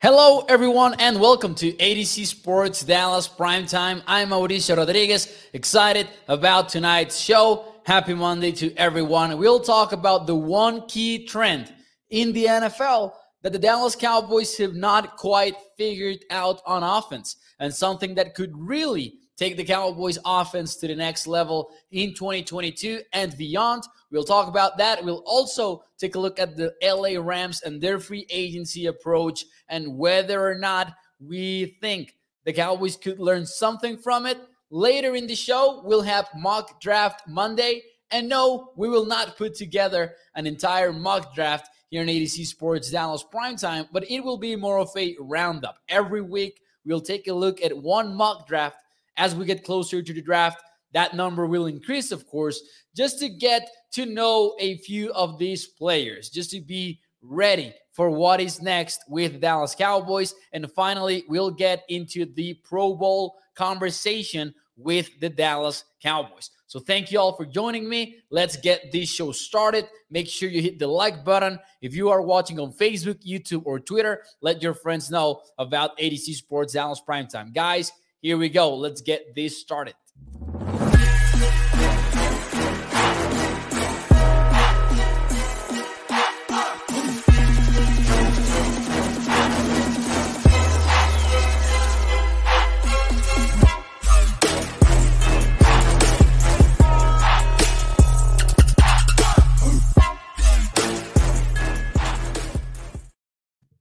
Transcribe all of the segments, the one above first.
Hello, everyone, and welcome to ADC Sports Dallas Primetime. I'm Mauricio Rodriguez, excited about tonight's show. Happy Monday to everyone. We'll talk about the one key trend in the NFL that the Dallas Cowboys have not quite figured out on offense, and something that could really take the Cowboys offense to the next level in 2022 and beyond. We'll talk about that. We'll also take a look at the LA Rams and their free agency approach and whether or not we think the Cowboys could learn something from it. Later in the show, we'll have Mock Draft Monday. And no, we will not put together an entire mock draft here in ADC Sports Dallas Primetime, but it will be more of a roundup. Every week, we'll take a look at one mock draft. As we get closer to the draft, that number will increase, of course, just to get to know a few of these players, just to be ready for what is next with the Dallas Cowboys. And finally, we'll get into the Pro Bowl conversation with the Dallas Cowboys. So thank you all for joining me. Let's get this show started. Make sure you hit the like button. If you are watching on Facebook, YouTube, or Twitter, let your friends know about ADC Sports Dallas Primetime. Guys, here we go. Let's get this started.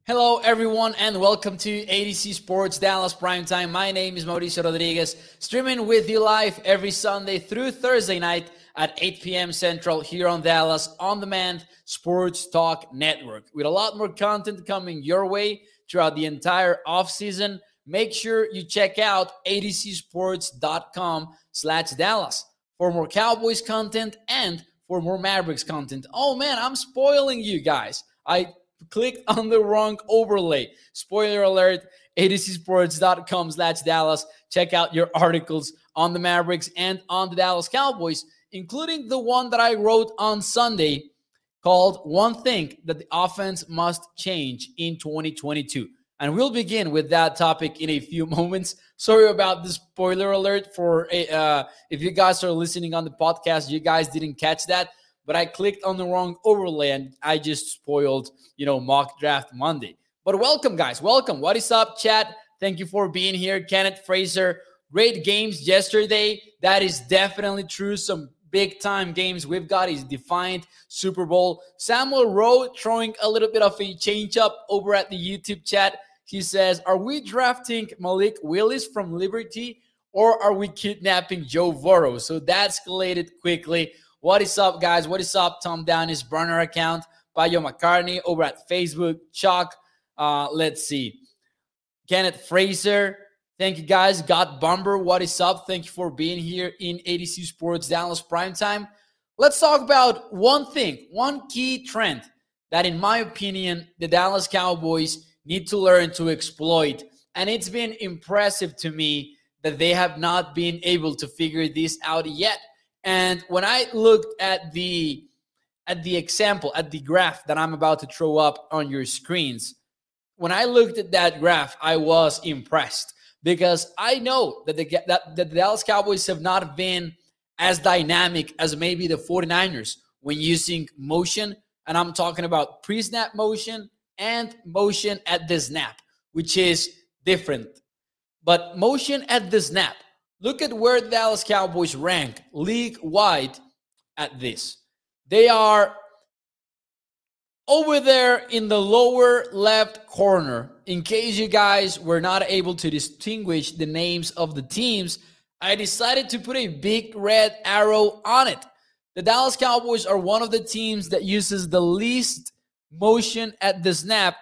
Hello, everyone, and welcome to ADC Sports Dallas Primetime. My name is Mauricio Rodriguez, streaming with you live every Sunday through Thursday night at 8 p.m. Central here on Dallas On Demand Sports Talk Network. With a lot more content coming your way throughout the entire offseason, make sure you check out adcsports.com/Dallas for more Cowboys content and for more Mavericks content. Oh, man, I'm spoiling you guys. I clicked on the wrong overlay. Spoiler alert, adcsports.com/Dallas. Check out your articles on the Mavericks and on the Dallas Cowboys, including the one that I wrote on Sunday called One Thing That the Offense Must Change in 2022. And we'll begin with that topic in a few moments. Sorry about the spoiler alert for if you guys are listening on the podcast, you guys didn't catch that. But I clicked on the wrong overlay and I just spoiled, Mock Draft Monday. But welcome, guys. Welcome. What is up, chat? Thank you for being here. Kenneth Fraser, great games yesterday. That is definitely true. Some big-time games we've got is defined Super Bowl. Samuel Rowe throwing a little bit of a change-up over at the YouTube chat. He says, are we drafting Malik Willis from Liberty or are we kidnapping Joe Burrow? So that escalated quickly. What is up, guys? What is up? Tom down his burner account. Pio McCartney over at Facebook. Chuck. Let's see. Kenneth Fraser. Thank you, guys. God Bomber. What is up? Thank you for being here in ADC Sports Dallas Primetime. Let's talk about one thing, one key trend that, in my opinion, the Dallas Cowboys need to learn to exploit. And it's been impressive to me that they have not been able to figure this out yet. And when I looked at the example, at the graph that I'm about to throw up on your screens, when I looked at that graph, I was impressed because I know that the Dallas Cowboys have not been as dynamic as maybe the 49ers when using motion. And I'm talking about pre-snap motion and motion at the snap, which is different. But motion at the snap, look at where the Dallas Cowboys rank league-wide at this. They are over there in the lower left corner. In case you guys were not able to distinguish the names of the teams, I decided to put a big red arrow on it. The Dallas Cowboys are one of the teams that uses the least motion at the snap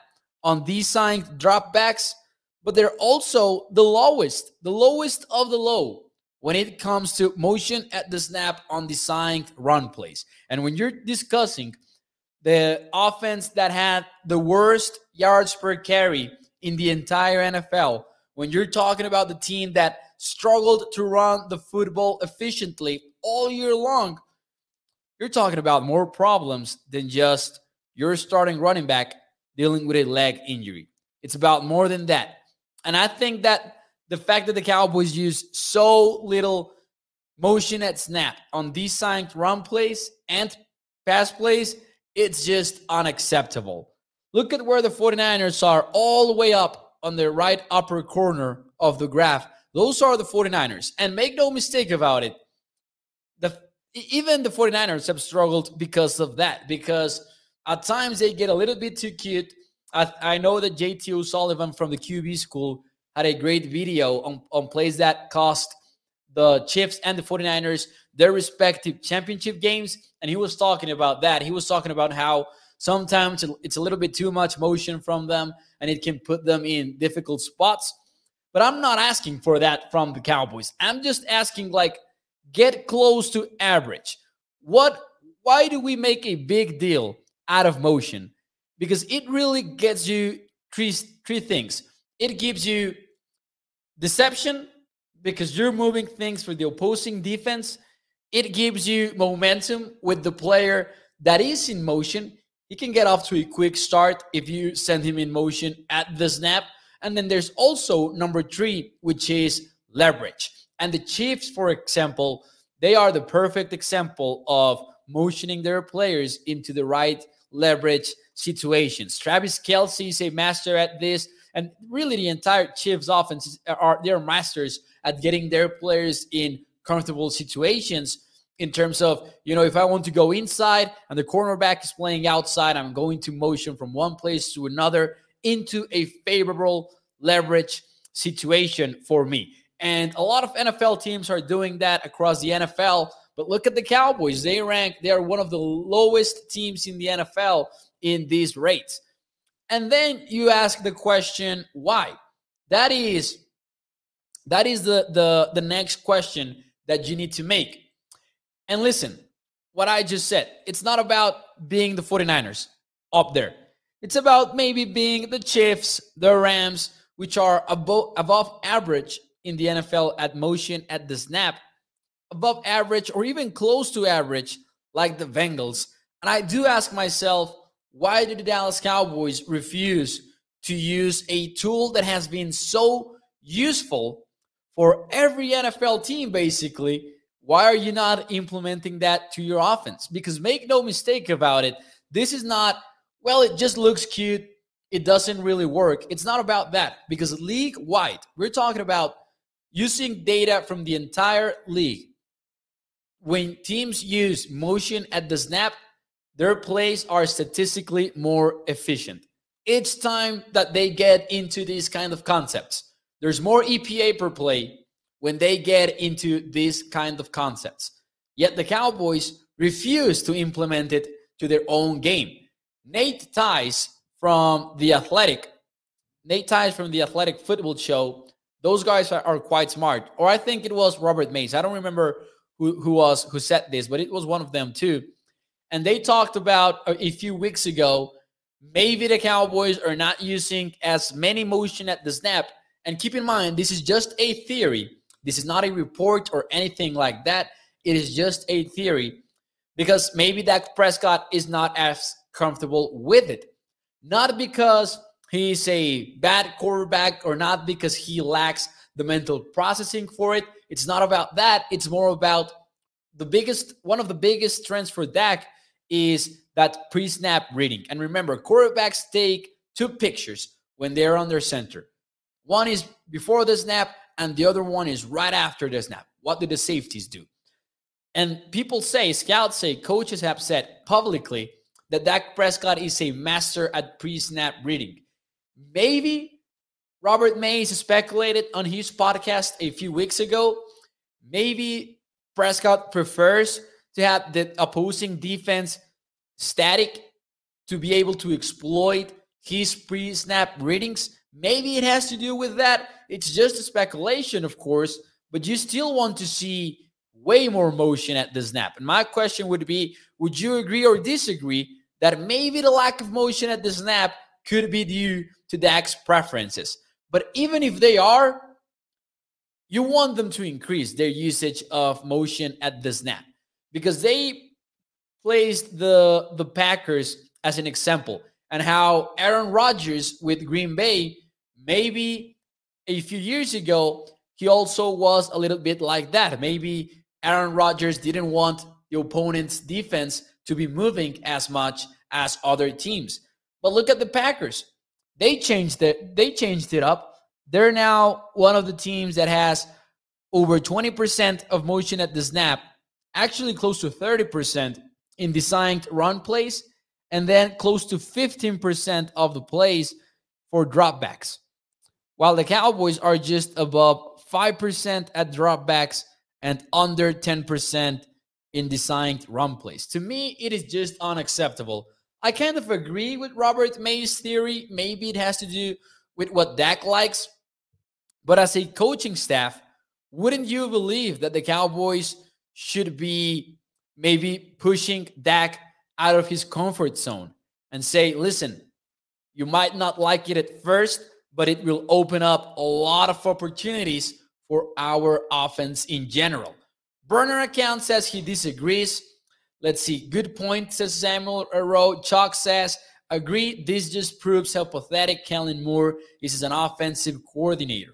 on designed dropbacks, but they're also the lowest of the low when it comes to motion at the snap on designed run plays. And when you're discussing the offense that had the worst yards per carry in the entire NFL, when you're talking about the team that struggled to run the football efficiently all year long, you're talking about more problems than just your starting running back dealing with a leg injury. It's about more than that. And I think that the fact that the Cowboys use so little motion at snap on these designed run plays and pass plays, it's just unacceptable. Look at where the 49ers are, all the way up on the right upper corner of the graph. Those are the 49ers. And make no mistake about it, even the 49ers have struggled because of that, because at times they get a little bit too cute. I know that JT O'Sullivan from the QB school had a great video on plays that cost the Chiefs and the 49ers their respective championship games, and he was talking about that. He was talking about how sometimes it's a little bit too much motion from them, and it can put them in difficult spots. But I'm not asking for that from the Cowboys. I'm just asking, like, get close to average. Why do we make a big deal out of motion? Because it really gets you three things. It gives you deception, because you're moving things for the opposing defense. It gives you momentum with the player that is in motion. He can get off to a quick start if you send him in motion at the snap. And then there's also number 3, which is leverage. And the Chiefs, for example, they are the perfect example of motioning their players into the right leverage situations. Travis Kelce is a master at this, and really the entire Chiefs offense they're masters at getting their players in comfortable situations in terms of, if I want to go inside and the cornerback is playing outside, I'm going to motion from one place to another into a favorable leverage situation for me. And a lot of NFL teams are doing that across the NFL. But look at the Cowboys. They are one of the lowest teams in the NFL in these rates. And then you ask the question, why? That is the next question that you need to make. And listen, what I just said, it's not about being the 49ers up there. It's about maybe being the Chiefs, the Rams, which are above average in the NFL at motion at the snap, above average or even close to average, like the Bengals. And I do ask myself, why do the Dallas Cowboys refuse to use a tool that has been so useful for every NFL team, basically? Why are you not implementing that to your offense? Because make no mistake about it, this is not, it just looks cute, it doesn't really work. It's not about that, because league-wide, we're talking about using data from the entire league. When teams use motion at the snap, their plays are statistically more efficient. It's time that they get into these kind of concepts. There's more EPA per play when they get into these kind of concepts. Yet the Cowboys refuse to implement it to their own game. Nate Tice from the Athletic Football Show, those guys are quite smart. Or I think it was Robert Mays. I don't remember who said this, but it was one of them too. And they talked about a few weeks ago, maybe the Cowboys are not using as many motion at the snap. And keep in mind, this is just a theory. This is not a report or anything like that. It is just a theory, because maybe Dak Prescott is not as comfortable with it. Not because he's a bad quarterback or not because he lacks the mental processing for it. It's not about that. It's more about one of the biggest trends for Dak is that pre-snap reading. And remember, quarterbacks take 2 pictures when they're under center. One is before the snap and the other one is right after the snap. What do the safeties do? And people say, scouts say, coaches have said publicly that Dak Prescott is a master at pre-snap reading. Maybe Robert Mays speculated on his podcast a few weeks ago. Maybe Prescott prefers to have the opposing defense static to be able to exploit his pre-snap readings. Maybe it has to do with that. It's just a speculation, of course, but you still want to see way more motion at the snap. And my question would be, would you agree or disagree that maybe the lack of motion at the snap could be due to Dak's preferences? But even if they are, you want them to increase their usage of motion at the snap, because they placed the Packers as an example and how Aaron Rodgers with Green Bay Maybe a few years ago, he also was a little bit like that. Maybe Aaron Rodgers didn't want the opponent's defense to be moving as much as other teams. But look at the Packers. They changed it up. They're now one of the teams that has over 20% of motion at the snap, actually close to 30% in designed run plays, and then close to 15% of the plays for dropbacks, while the Cowboys are just above 5% at dropbacks and under 10% in designed run plays. To me, it is just unacceptable. I kind of agree with Robert Mays' theory. Maybe it has to do with what Dak likes. But as a coaching staff, wouldn't you believe that the Cowboys should be maybe pushing Dak out of his comfort zone and say, listen, you might not like it at first, but it will open up a lot of opportunities for our offense in general. Burner account says he disagrees. Let's see. Good point, says Samuel Rowe. Chalk says, agree. This just proves how pathetic Kellen Moore is as an offensive coordinator.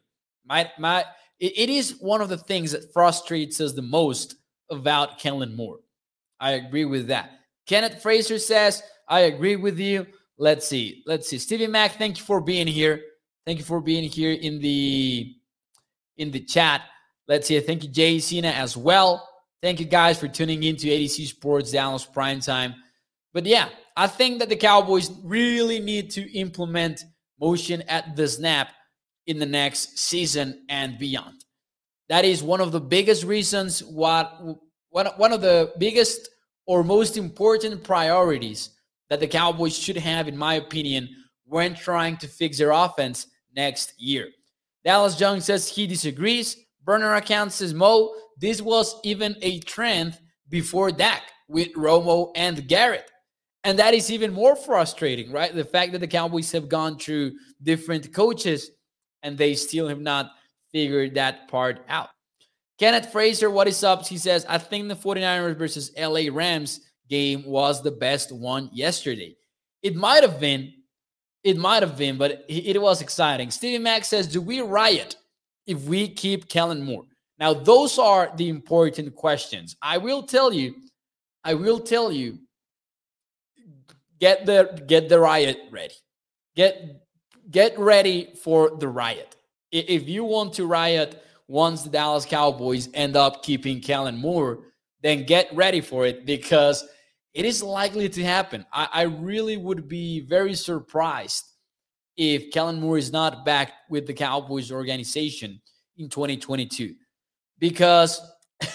It is one of the things that frustrates us the most about Kellen Moore. I agree with that. Kenneth Fraser says, I agree with you. Let's see. Stevie Mac, thank you for being here. Thank you for being here in the chat. Let's see. Thank you, Jay Cena, as well. Thank you guys for tuning in to ADC Sports Dallas Primetime. But yeah, I think that the Cowboys really need to implement motion at the snap in the next season and beyond. That is one of the biggest reasons, one of the biggest or most important priorities that the Cowboys should have, in my opinion, when trying to fix their offense next year. Dallas Young says he disagrees. Burner account says, Mo, this was even a trend before Dak with Romo and Garrett. And that is even more frustrating, right? The fact that the Cowboys have gone through different coaches and they still have not figured that part out. Kenneth Fraser, what is up? He says, I think the 49ers versus LA Rams game was the best one yesterday. It might have been, but it was exciting. Stevie Mac says, do we riot if we keep Kellen Moore? Now, those are the important questions. I will tell you, get the riot ready. Get ready for the riot. If you want to riot once the Dallas Cowboys end up keeping Kellen Moore, then get ready for it, because it is likely to happen. I really would be very surprised if Kellen Moore is not back with the Cowboys organization in 2022. Because,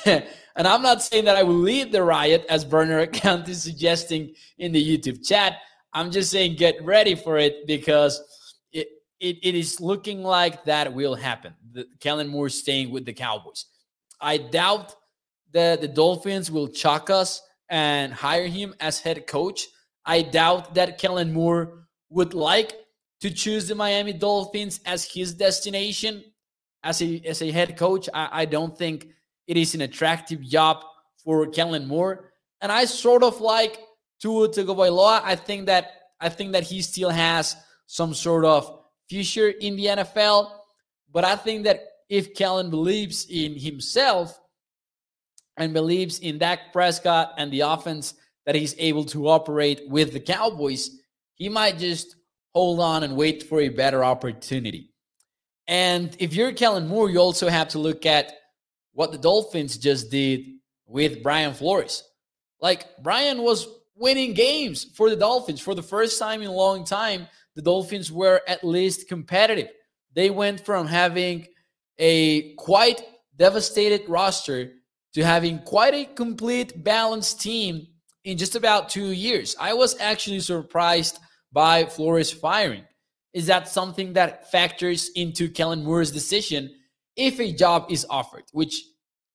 and I'm not saying that I will lead the riot, as Burner Account is suggesting in the YouTube chat. I'm just saying get ready for it, because it is looking like that will happen. Kellen Moore staying with the Cowboys. I doubt that the Dolphins will chuck us and hire him as head coach. I doubt that Kellen Moore would like to choose the Miami Dolphins as his destination as a head coach. I don't think it is an attractive job for Kellen Moore. And I sort of like Tua Tagovailoa. I think that he still has some sort of future in the NFL. But I think that if Kellen believes in himself and believes in Dak Prescott and the offense that he's able to operate with the Cowboys, he might just hold on and wait for a better opportunity. And if you're Kellen Moore, you also have to look at what the Dolphins just did with Brian Flores. Like, Brian was winning games for the Dolphins. For the first time in a long time, the Dolphins were at least competitive. They went from having a quite devastated roster to having quite a complete, balanced team in just about 2 years. I was actually surprised by Flores firing. Is that something that factors into Kellen Moore's decision if a job is offered? Which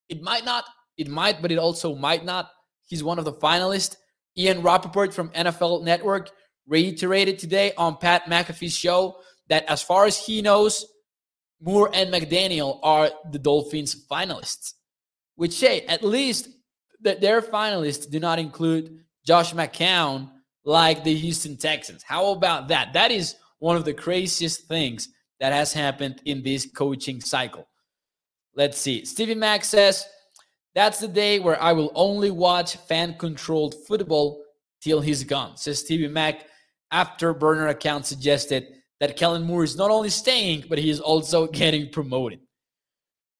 it might, but it also might not. He's one of the finalists. Ian Rappaport from NFL Network reiterated today on Pat McAfee's show that as far as he knows, Moore and McDaniel are the Dolphins finalists. Which, hey, at least that their finalists do not include Josh McCown like the Houston Texans. How about that? That is one of the craziest things that has happened in this coaching cycle. Let's see. Stevie Mack says, that's the day where I will only watch fan-controlled football till he's gone, says Stevie Mack. Afterburner account suggested that Kellen Moore is not only staying, but he is also getting promoted.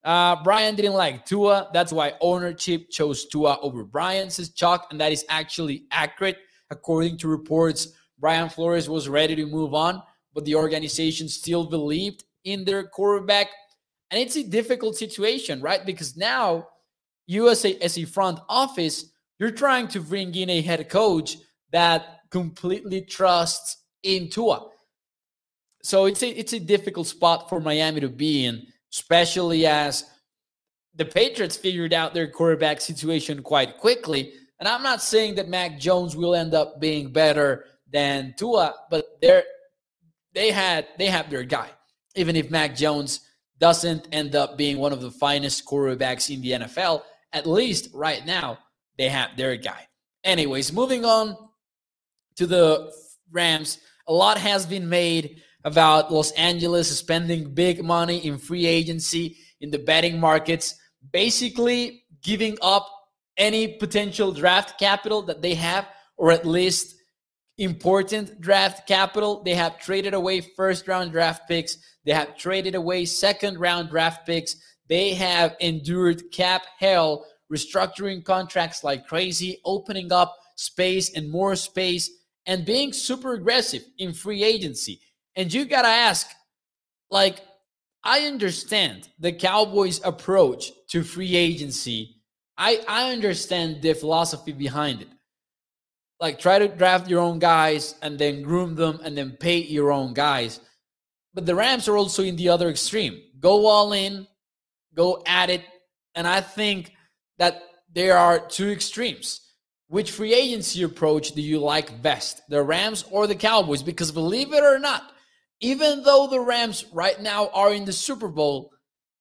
Brian didn't like Tua. That's why ownership chose Tua over Brian, says Chuck, and that is actually accurate. According to reports, Brian Flores was ready to move on, but the organization still believed in their quarterback. And it's a difficult situation, right? Because now you as a front office, you're trying to bring in a head coach that completely trusts in Tua. So it's a difficult spot for Miami to be in, especially as the Patriots figured out their quarterback situation quite quickly. And I'm not saying that Mac Jones will end up being better than Tua, but they have their guy, even if Mac Jones doesn't end up being one of the finest quarterbacks in the NFL. At least right now, they have their guy. Anyways, moving on to the Rams. A lot has been made about Los Angeles spending big money in free agency, in the betting markets, basically giving up any potential draft capital that they have, or at least important draft capital. They have traded away first-round draft picks. They have traded away second-round draft picks. They have endured cap hell, restructuring contracts like crazy, opening up space and more space, and being super aggressive in free agency. And you got to ask, like, I understand the Cowboys' approach to free agency. I understand the philosophy behind it. Like, try to draft your own guys and then groom them and then pay your own guys. But the Rams are also in the other extreme. Go all in, go at it. And I think that there are two extremes. Which free agency approach do you like best, the Rams or the Cowboys? Because believe it or not, even though the Rams right now are in the Super Bowl,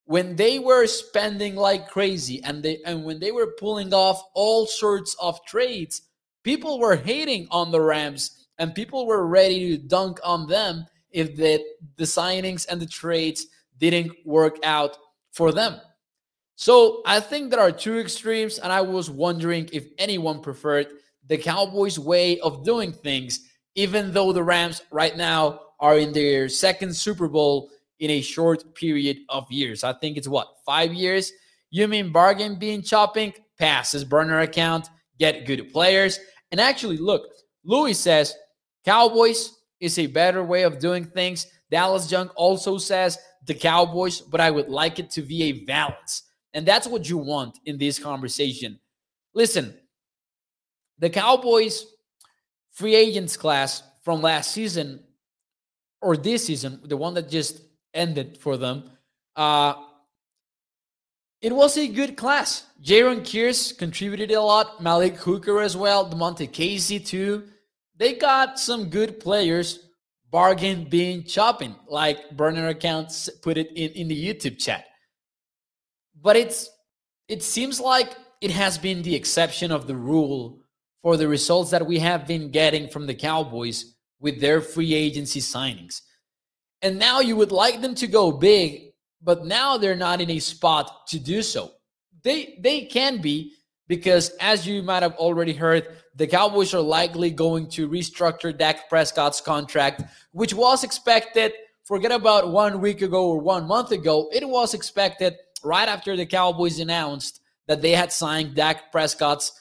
when they were spending like crazy and when they were pulling off all sorts of trades, people were hating on the Rams and people were ready to dunk on them if the signings and the trades didn't work out for them. So I think there are two extremes, and I was wondering if anyone preferred the Cowboys' way of doing things, even though the Rams right now are in their second Super Bowl in a short period of years. I think it's, 5 years? You mean bargain bin shopping? Pass his burner account, get good players. And actually, look, Louis says, Cowboys is a better way of doing things. Dallas Young also says, the Cowboys, but I would like it to be a balance. And that's what you want in this conversation. Listen, the Cowboys free agents class from last season, or this season, the one that just ended for them, it was a good class. Jaron Kearse contributed a lot. Malik Hooker as well. DeMonte Casey too. They got some good players. Bargain bin shopping, like burner accounts put it in the YouTube chat. But it seems like it has been the exception of the rule for the results that we have been getting from the Cowboys with their free agency signings. And now you would like them to go big, but now they're not in a spot to do so. They can be, because as you might have already heard, the Cowboys are likely going to restructure Dak Prescott's contract, which was expected, forget about 1 week ago or 1 month ago, it was expected right after the Cowboys announced that they had signed Dak Prescott's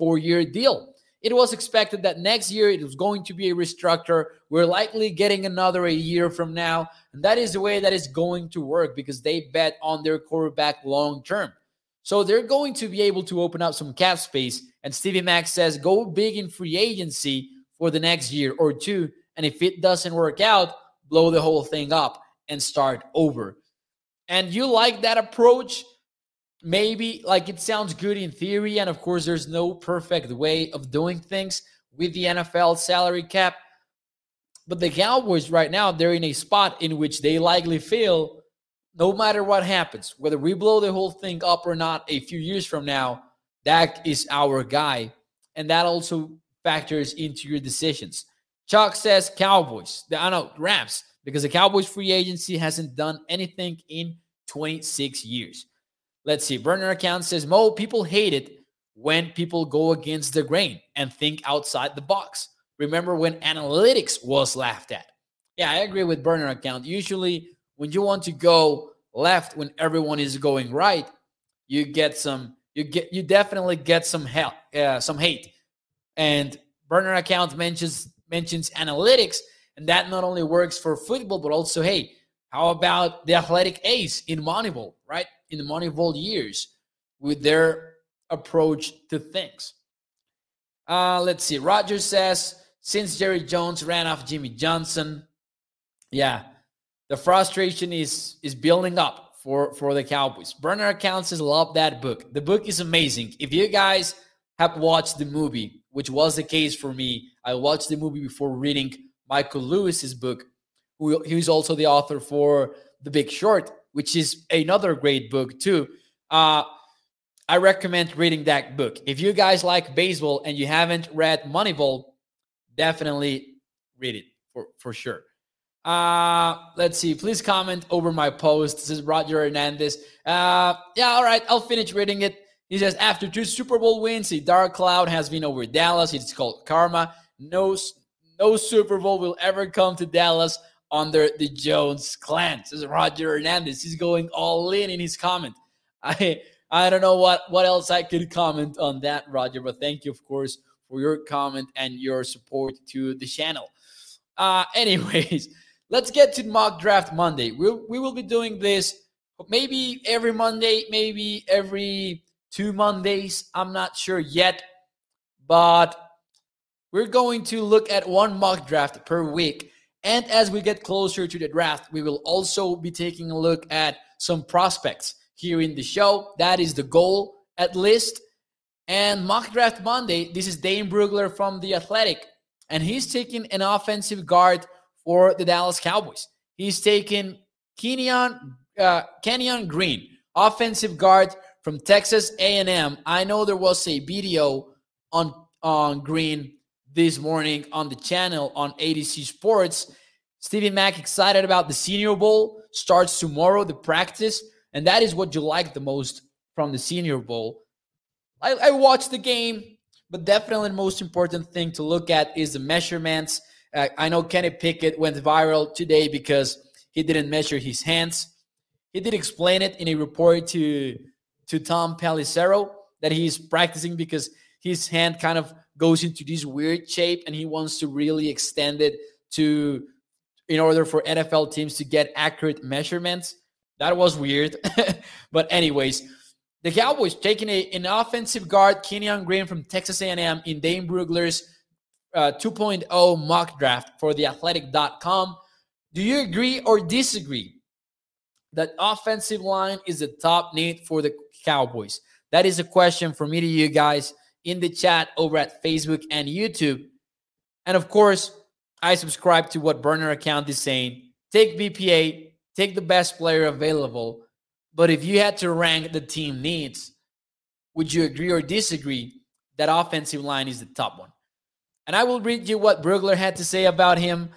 4-year deal. It was expected that next year it was going to be a restructure. We're likely getting another a year from now. And that is the way that is going to work, because they bet on their quarterback long term. So they're going to be able to open up some cap space. And Stevie Mack says, go big in free agency for the next year or two. And if it doesn't work out, blow the whole thing up and start over. And you like that approach? Maybe, like, it sounds good in theory, and of course there's no perfect way of doing things with the NFL salary cap. But the Cowboys right now, they're in a spot in which they likely fail no matter what happens. Whether we blow the whole thing up or not a few years from now, Dak is our guy. And that also factors into your decisions. Chuck says Cowboys. I know, Rams. because the Cowboys free agency hasn't done anything in 26 years. Let's see. Burner Account says, Mo, people hate it when people go against the grain and think outside the box. Remember when analytics was laughed at? Yeah, I agree with Burner Account. Usually when you want to go left when everyone is going right, you definitely get some hate. And Burner Account mentions analytics, and that not only works for football, but also, hey, how about the Athletic Ace in Moneyball, right? In the Moneyball years with their approach to things. Let's see. Rodgers says, since Jerry Jones ran off Jimmy Johnson, yeah, the frustration is building up for the Cowboys. Burner Accounts says, love that book. The book is amazing. If you guys have watched the movie, which was the case for me, I watched the movie before reading Michael Lewis's book, who is also the author for The Big Short, which is another great book too. I recommend reading that book. If you guys like baseball and you haven't read Moneyball, definitely read it for sure. Let's see. Please comment over my post. This is Roger Hernandez. Yeah, all right. I'll finish reading it. He says, after 2 Super Bowl wins, a dark cloud has been over Dallas. It's called karma. No Super Bowl will ever come to Dallas under the Jones clan. This is Roger Hernandez. He's going all in his comment. I don't know what else I could comment on that, Roger, but thank you, of course, for your comment and your support to the channel. Anyways, let's get to Mock Draft Monday. We will be doing this maybe every Monday, maybe every 2 Mondays. I'm not sure yet, but we're going to look at 1 mock draft per week. And as we get closer to the draft, we will also be taking a look at some prospects here in the show. That is the goal, at least. And Mock Draft Monday, this is Dane Brugler from The Athletic, and he's taking an offensive guard for the Dallas Cowboys. He's taking Kenyon Green, offensive guard from Texas A&M. I know there was a video on Green this morning on the channel on ADC Sports. Stephen Mack excited about the Senior Bowl. Starts tomorrow, the practice. And that is what you like the most from the Senior Bowl. I watched the game, but definitely the most important thing to look at is the measurements. I know Kenny Pickett went viral today because he didn't measure his hands. He did explain it in a report to Tom Pelissero that he's practicing because his hand kind of goes into this weird shape and he wants to really extend it to in order for NFL teams to get accurate measurements. That was weird. But anyways, the Cowboys taking an offensive guard, Kenyon Green from Texas A&M in Dane Brugler's 2.0 mock draft for theathletic.com. Do you agree or disagree that offensive line is the top need for the Cowboys? That is a question for me to you guys in the chat over at Facebook and YouTube. And of course, I subscribe to what Burner Account is saying. Take BPA, take the best player available. But if you had to rank the team needs, would you agree or disagree that offensive line is the top one? And I will read you what Brugler had to say about him.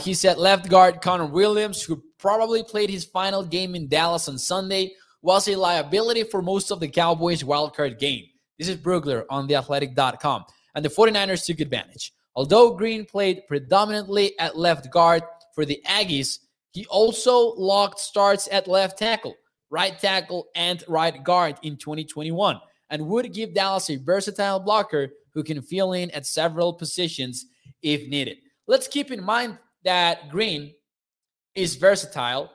He said left guard Connor Williams, who probably played his final game in Dallas on Sunday, was a liability for most of the Cowboys' wildcard game. This is Brugler on theathletic.com. And the 49ers took advantage. Although Green played predominantly at left guard for the Aggies, he also locked starts at left tackle, right tackle, and right guard in 2021, and would give Dallas a versatile blocker who can fill in at several positions if needed. Let's keep in mind that Green is versatile,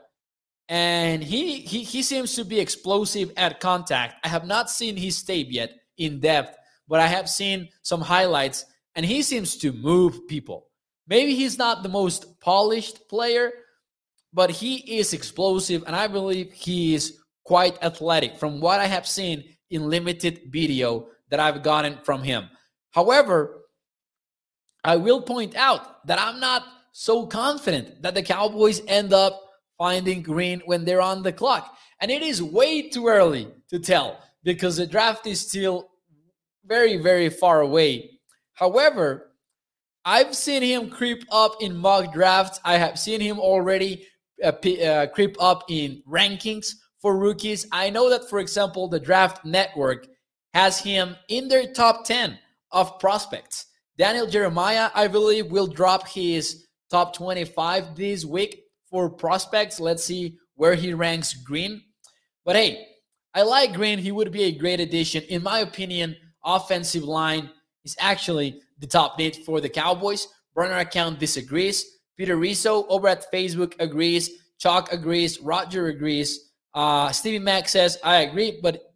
and he seems to be explosive at contact. I have not seen his tape yet in depth, but I have seen some highlights, and he seems to move people. Maybe he's not the most polished player, but he is explosive, and I believe he is quite athletic from what I have seen in limited video that I've gotten from him. However, I will point out that I'm not so confident that the Cowboys end up finding Green when they're on the clock. And it is way too early to tell because the draft is still very, very far away. However, I've seen him creep up in mock drafts. I have seen him already creep up in rankings for rookies. I know that, for example, the Draft Network has him in their top 10 of prospects. Daniel Jeremiah, I believe, will drop his top 25 this week for prospects. Let's see where he ranks Green. But hey, I like Green. He would be a great addition. In my opinion, offensive line is actually the top need for the Cowboys. Burner Account disagrees. Peter Rizzo over at Facebook agrees. Chalk agrees. Roger agrees. Stevie Mack says, I agree, but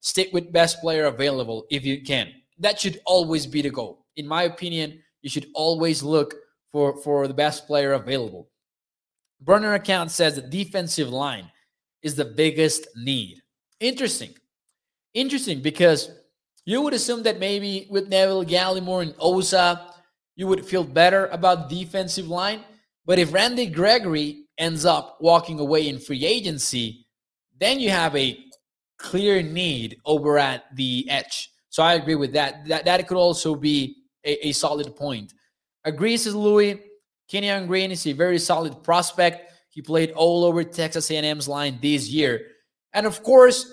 stick with best player available if you can. That should always be the goal. In my opinion, you should always look for the best player available. Burner Account says the defensive line is the biggest need. Interesting. Interesting, because you would assume that maybe with Neville Gallimore and Osa, you would feel better about defensive line. But if Randy Gregory ends up walking away in free agency, then you have a clear need over at the edge. So I agree with that. That could also be a solid point. Agrees with Louis. Kenyon Green is a very solid prospect. He played all over Texas A&M's line this year. And of course,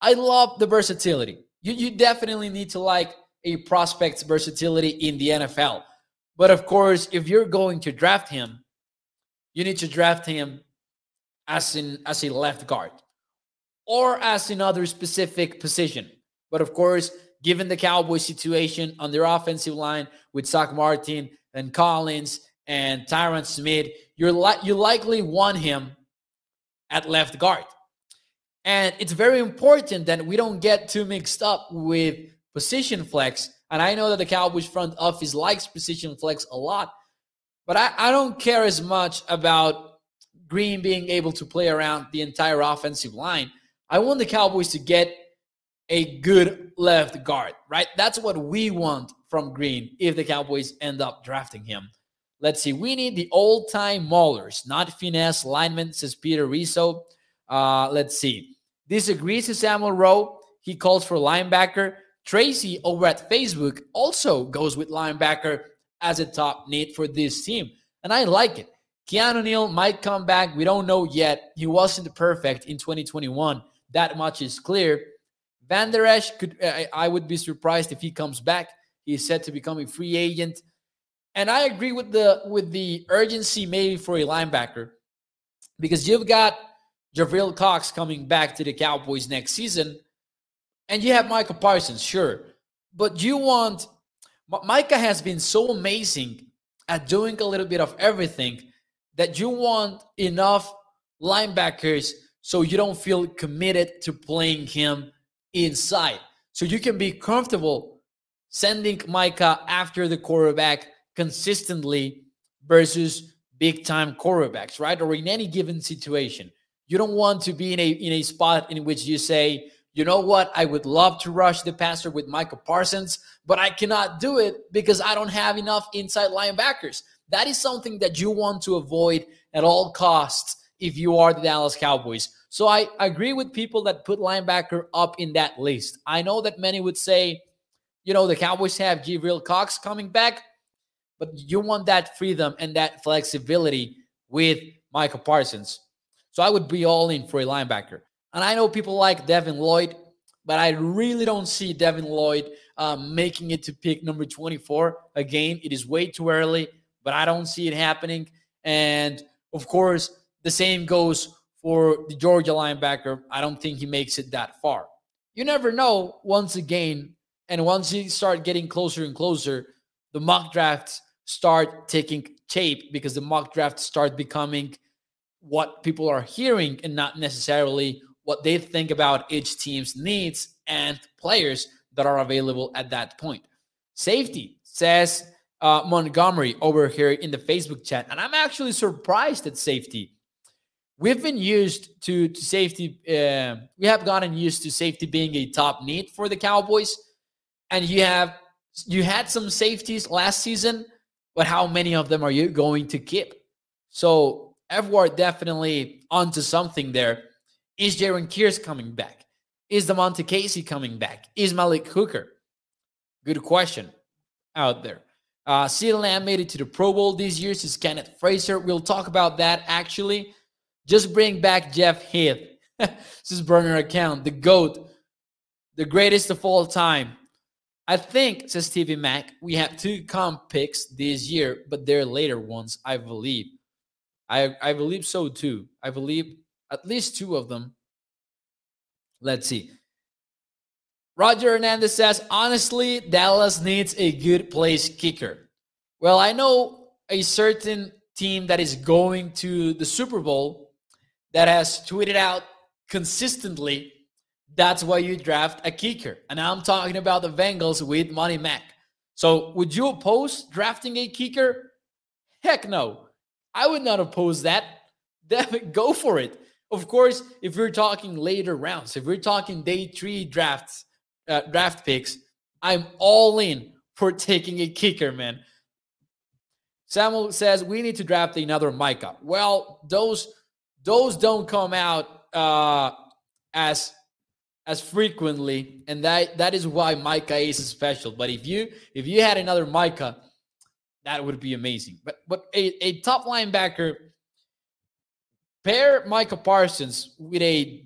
I love the versatility. You definitely need to like a prospect's versatility in the NFL. But of course, if you're going to draft him, you need to draft him as a left guard or as another specific position. But of course, given the Cowboys situation on their offensive line with Zach Martin and Collins and Tyron Smith, you likely want him at left guard. And it's very important that we don't get too mixed up with position flex. And I know that the Cowboys front office likes position flex a lot, but I don't care as much about Green being able to play around the entire offensive line. I want the Cowboys to get a good left guard, right? That's what we want from Green if the Cowboys end up drafting him. Let's see. We need the old-time maulers, not finesse linemen, says Peter Rizzo. Let's see. Disagrees with Samuel Rowe. He calls for linebacker. Tracy over at Facebook also goes with linebacker as a top need for this team. And I like it. Keanu Neal might come back. We don't know yet. He wasn't perfect in 2021. That much is clear. Van Der Esch, I would be surprised if he comes back. He is set to become a free agent. And I agree with the urgency maybe for a linebacker, because you've got Javril Cox coming back to the Cowboys next season, and you have Micah Parsons, sure. But you want... Micah has been so amazing at doing a little bit of everything that you want enough linebackers so you don't feel committed to playing him inside. So you can be comfortable sending Micah after the quarterback consistently versus big-time quarterbacks, right? Or in any given situation. You don't want to be in a spot in which you say, you know what, I would love to rush the passer with Micah Parsons, but I cannot do it because I don't have enough inside linebackers. That is something that you want to avoid at all costs if you are the Dallas Cowboys. So I agree with people that put linebacker up in that list. I know that many would say, you know, the Cowboys have Javril Cox coming back, but you want that freedom and that flexibility with Micah Parsons. So I would be all in for a linebacker. And I know people like Devin Lloyd, but I really don't see Devin Lloyd making it to pick number 24. Again, it is way too early, but I don't see it happening. And, of course, the same goes for the Georgia linebacker. I don't think he makes it that far. You never know, once again, and once you start getting closer and closer, the mock drafts start taking shape, because the mock drafts start becoming what people are hearing and not necessarily what they think about each team's needs and players that are available at that point. Safety, says Montgomery over here in the Facebook chat. And I'm actually surprised at safety. We've been used to safety. We have gotten used to safety being a top need for the Cowboys. And you had some safeties last season, but how many of them are you going to keep? So Edward definitely onto something there. Is Jaron Kears coming back? Is DeMonte Casey coming back? Is Malik Hooker? Good question out there. CeeDee Lamb made it to the Pro Bowl this year. This is Kenneth Fraser. We'll talk about that, actually. Just bring back Jeff Heath. This is burner account. The GOAT. The greatest of all time. I think, says Stevie Mac, we have two comp picks this year, but they're later ones, I believe. I believe so, too. I believe at least two of them. Let's see. Roger Hernandez says, honestly, Dallas needs a good place kicker. Well, I know a certain team that is going to the Super Bowl that has tweeted out consistently, that's why you draft a kicker. And I'm talking about the Bengals with Money Mac. So would you oppose drafting a kicker? Heck no. I would not oppose that. Go for it. Of course, if we're talking later rounds, if we're talking day three drafts, draft picks, I'm all in for taking a kicker, man. Samuel says we need to draft another Micah. Well, those don't come out as frequently, and that is why Micah is special. But if you had another Micah, that would be amazing. But a top linebacker, pair Micah Parsons with a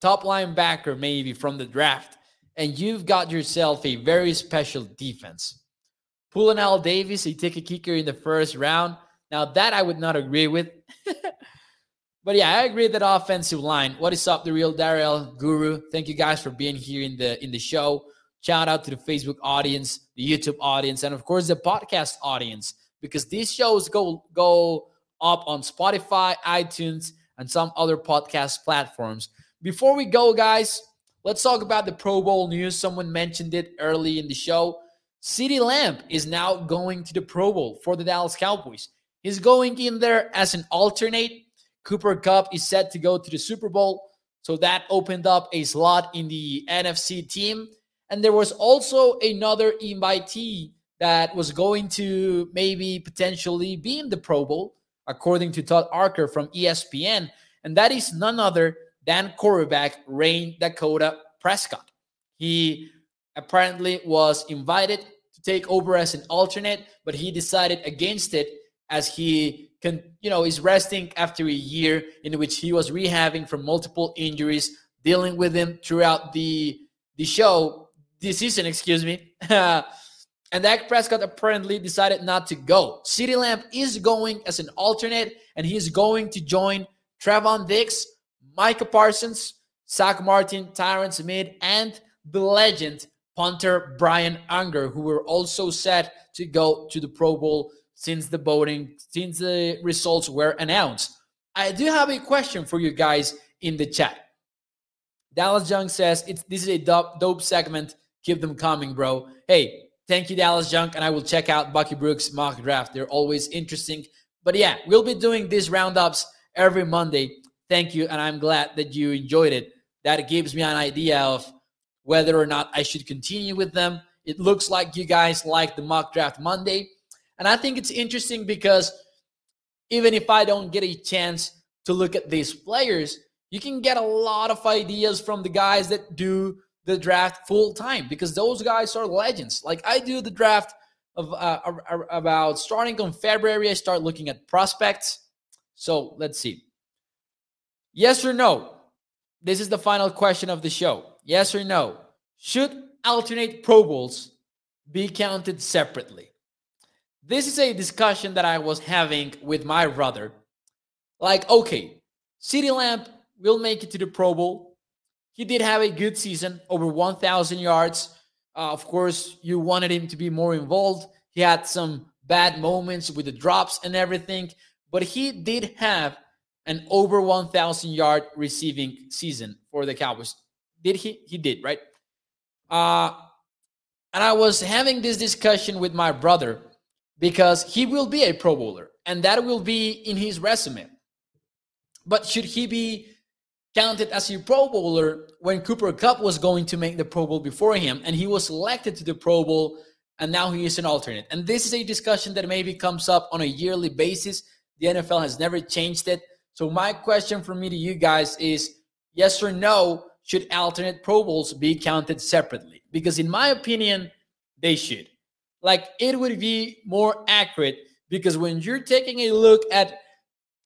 top linebacker maybe from the draft, and you've got yourself a very special defense. Pullin Al Davis, he took a kicker in the first round. Now that I would not agree with. But yeah, I agree that offensive line. What is up, the real Darrell Guru? Thank you guys for being here in the show. Shout out to the Facebook audience, the YouTube audience, and of course the podcast audience, because these shows go up on Spotify, iTunes, and some other podcast platforms. Before we go, guys, let's talk about the Pro Bowl news. Someone mentioned it early in the show. CeeDee Lamb is now going to the Pro Bowl for the Dallas Cowboys. He's going in there as an alternate. Cooper Kupp is set to go to the Super Bowl, so that opened up a slot in the NFC team. And there was also another invitee that was going to maybe potentially be in the Pro Bowl, according to Todd Archer from ESPN, and that is none other than quarterback Rain Dakota Prescott. He apparently was invited to take over as an alternate, but he decided against it as he is resting after a year in which he was rehabbing from multiple injuries, dealing with him throughout the season, excuse me. And Dak Prescott apparently decided not to go. CeeDee Lamb is going as an alternate, and he's going to join Trevon Diggs, Micah Parsons, Zach Martin, Tyron Smith, and the legend punter Brian Unger, who were also set to go to the Pro Bowl since the results were announced. I do have a question for you guys in the chat. Dallas Junk says, this is a dope segment. Keep them coming, bro. Hey, thank you, Dallas Junk, and I will check out Bucky Brooks' mock draft. They're always interesting. But yeah, we'll be doing these roundups every Monday. Thank you, and I'm glad that you enjoyed it. That gives me an idea of whether or not I should continue with them. It looks like you guys like the mock draft Monday. And I think it's interesting because even if I don't get a chance to look at these players, you can get a lot of ideas from the guys that do the draft full time, because those guys are legends. Like I do the draft of about starting on February, I start looking at prospects. So let's see. Yes or no? This is the final question of the show. Yes or no? Should alternate Pro Bowls be counted separately? This is a discussion that I was having with my brother. Like, okay, CeeDee Lamb will make it to the Pro Bowl. He did have a good season, over 1,000 yards. Of course, you wanted him to be more involved. He had some bad moments with the drops and everything, but he did have an over 1,000-yard receiving season for the Cowboys. Did he? He did, right? And I was having this discussion with my brother because he will be a Pro Bowler, and that will be in his resume. But should he be counted as a Pro Bowler when Cooper Kupp was going to make the Pro Bowl before him, and he was selected to the Pro Bowl, and now he is an alternate? And this is a discussion that maybe comes up on a yearly basis. The NFL has never changed it. So my question from me to you guys is, yes or no, should alternate Pro Bowls be counted separately? Because in my opinion, they should. like it would be more accurate, because when you're taking a look at,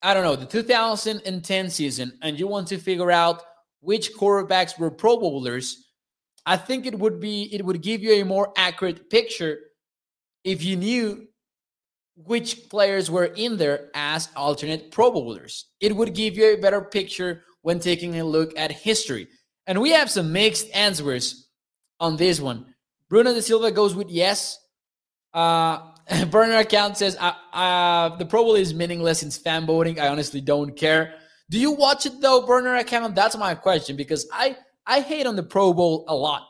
I don't know, the 2010 season, and you want to figure out which quarterbacks were Pro Bowlers, I think it would give you a more accurate picture if you knew which players were in there as alternate Pro Bowlers. It would give you a better picture when taking a look at history. And we have some mixed answers on this one. Bruno da Silva goes with yes. Burner account says, the Pro Bowl is meaningless, it's fan voting. I honestly don't care. Do you watch it though, Burner account? That's my question, because I hate on the Pro Bowl a lot,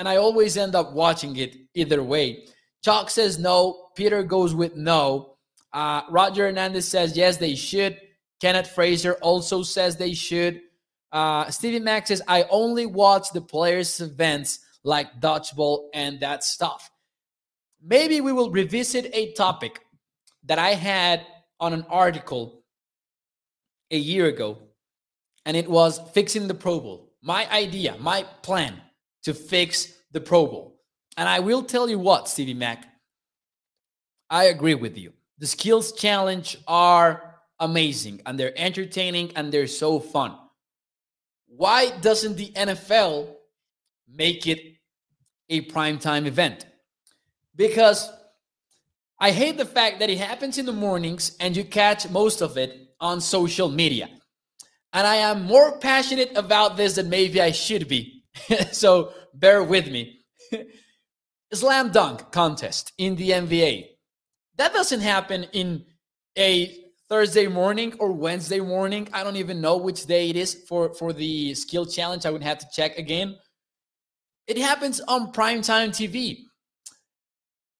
and I always end up watching it either way. Chalk says no. Peter goes with no. Roger Hernandez says yes, they should. Kenneth Fraser also says they should. Stevie Mack says, I only watch the players' events like dodgeball and that stuff. Maybe we will revisit a topic that I had on an article a year ago, and it was fixing the Pro Bowl. My idea, my plan to fix the Pro Bowl. And I will tell you what, Stevie Mac, I agree with you. The skills challenge are amazing, and they're entertaining, and they're so fun. Why doesn't the NFL make it a primetime event? Because I hate the fact that it happens in the mornings and you catch most of it on social media. And I am more passionate about this than maybe I should be. So bear with me. Slam dunk contest in the NBA. That doesn't happen in a Thursday morning or Wednesday morning. I don't even know which day it is for the skill challenge. I would have to check again. It happens on primetime TV.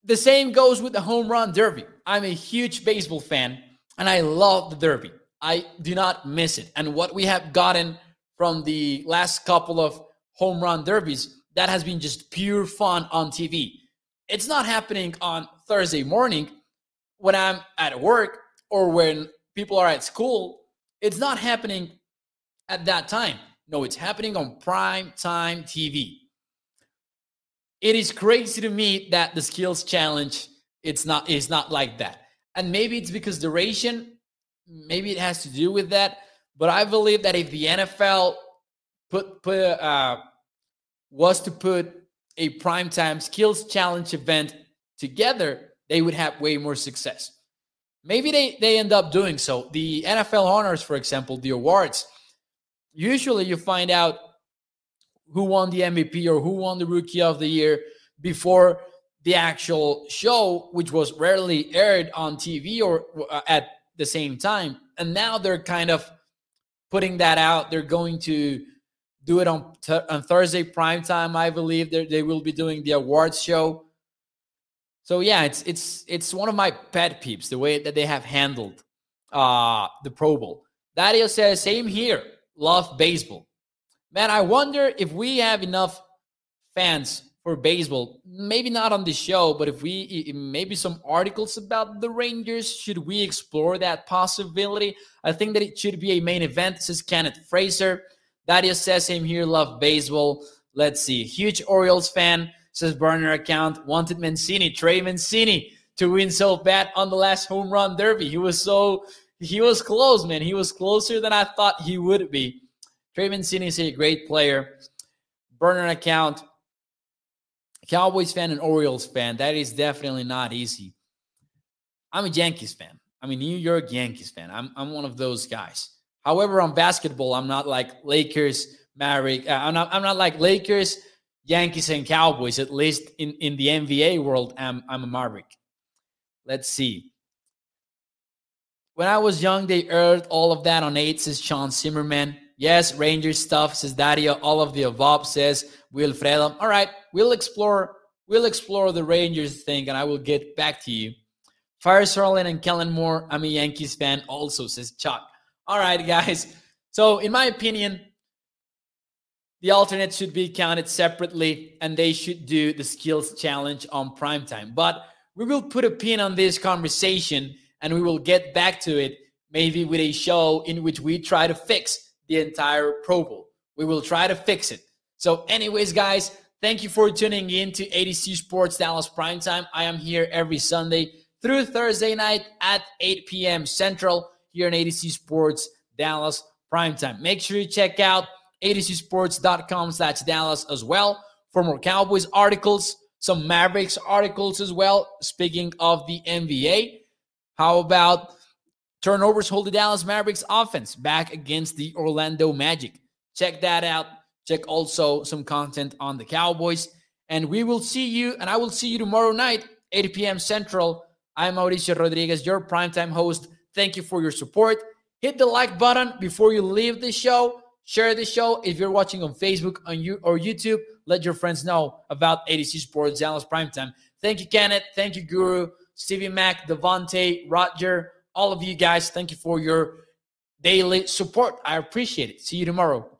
The same goes with the home run derby. I'm a huge baseball fan, and I love the derby. I do not miss it. And what we have gotten from the last couple of home run derbies, that has been just pure fun on TV. It's not happening on Thursday morning when I'm at work or when people are at school. It's not happening at that time. No, it's happening on prime time TV. It is crazy to me that the skills challenge, it's not like that. And maybe it's because duration, maybe it has to do with that. But I believe that if the NFL was to put a primetime skills challenge event together, they would have way more success. Maybe they end up doing so. The NFL honors, for example, the awards, usually you find out who won the MVP or who won the Rookie of the Year before the actual show, which was rarely aired on TV or at the same time. And now they're kind of putting that out. They're going to do it on Thursday primetime, I believe. They will be doing the awards show. So yeah, it's one of my pet peeves, the way that they have handled the Pro Bowl. Dario says, same here. Love baseball. Man, I wonder if we have enough fans for baseball. Maybe not on the show, but if we maybe some articles about the Rangers, should we explore that possibility? I think that it should be a main event, says Kenneth Fraser. Dario says, same here, love baseball. Let's see. Huge Orioles fan, says Burner account. Wanted Mancini, Trey Mancini, to win so bad on the last home run derby. He was close, man. He was closer than I thought he would be. Trey Mancini is a great player. Burner account. Cowboys fan and Orioles fan. That is definitely not easy. I'm a Yankees fan. I'm a New York Yankees fan. I'm one of those guys. However, on basketball, I'm not like Lakers, Mavericks. I'm not like Lakers, Yankees, and Cowboys. At least in the NBA world, I'm a Maverick. Let's see. When I was young, they aired all of that on 8, says Sean Zimmerman. Yes, Rangers stuff, says Dario. All of the above, says Wilfredo. All right, we'll explore the Rangers thing, and I will get back to you. Fire Sorlin and Kellen Moore, I'm a Yankees fan also, says Chuck. All right, guys. So, in my opinion, the alternates should be counted separately, and they should do the skills challenge on primetime. But we will put a pin on this conversation, and we will get back to it, maybe with a show in which we try to fix the entire Pro Bowl. We will try to fix it. So anyways, guys, Thank you for tuning in to ADC Sports Dallas Primetime. I am here every Sunday through Thursday night at 8 p.m. Central here on ADC Sports Dallas Primetime. Make sure you check out adcsports.com/Dallas as well for more Cowboys articles, some Mavericks articles as well. Speaking of the NBA, how about turnovers hold the Dallas Mavericks offense back against the Orlando Magic? Check that out. Check also some content on the Cowboys. And we will see you, and I will see you tomorrow night, 8 p.m. Central. I'm Mauricio Rodriguez, your primetime host. Thank you for your support. Hit the like button before you leave the show. Share the show. If you're watching on Facebook or YouTube, let your friends know about ADC Sports Dallas Primetime. Thank you, Kenneth. Thank you, Guru, Stevie Mac, Devontae, Roger, all of you guys. Thank you for your daily support. I appreciate it. See you tomorrow.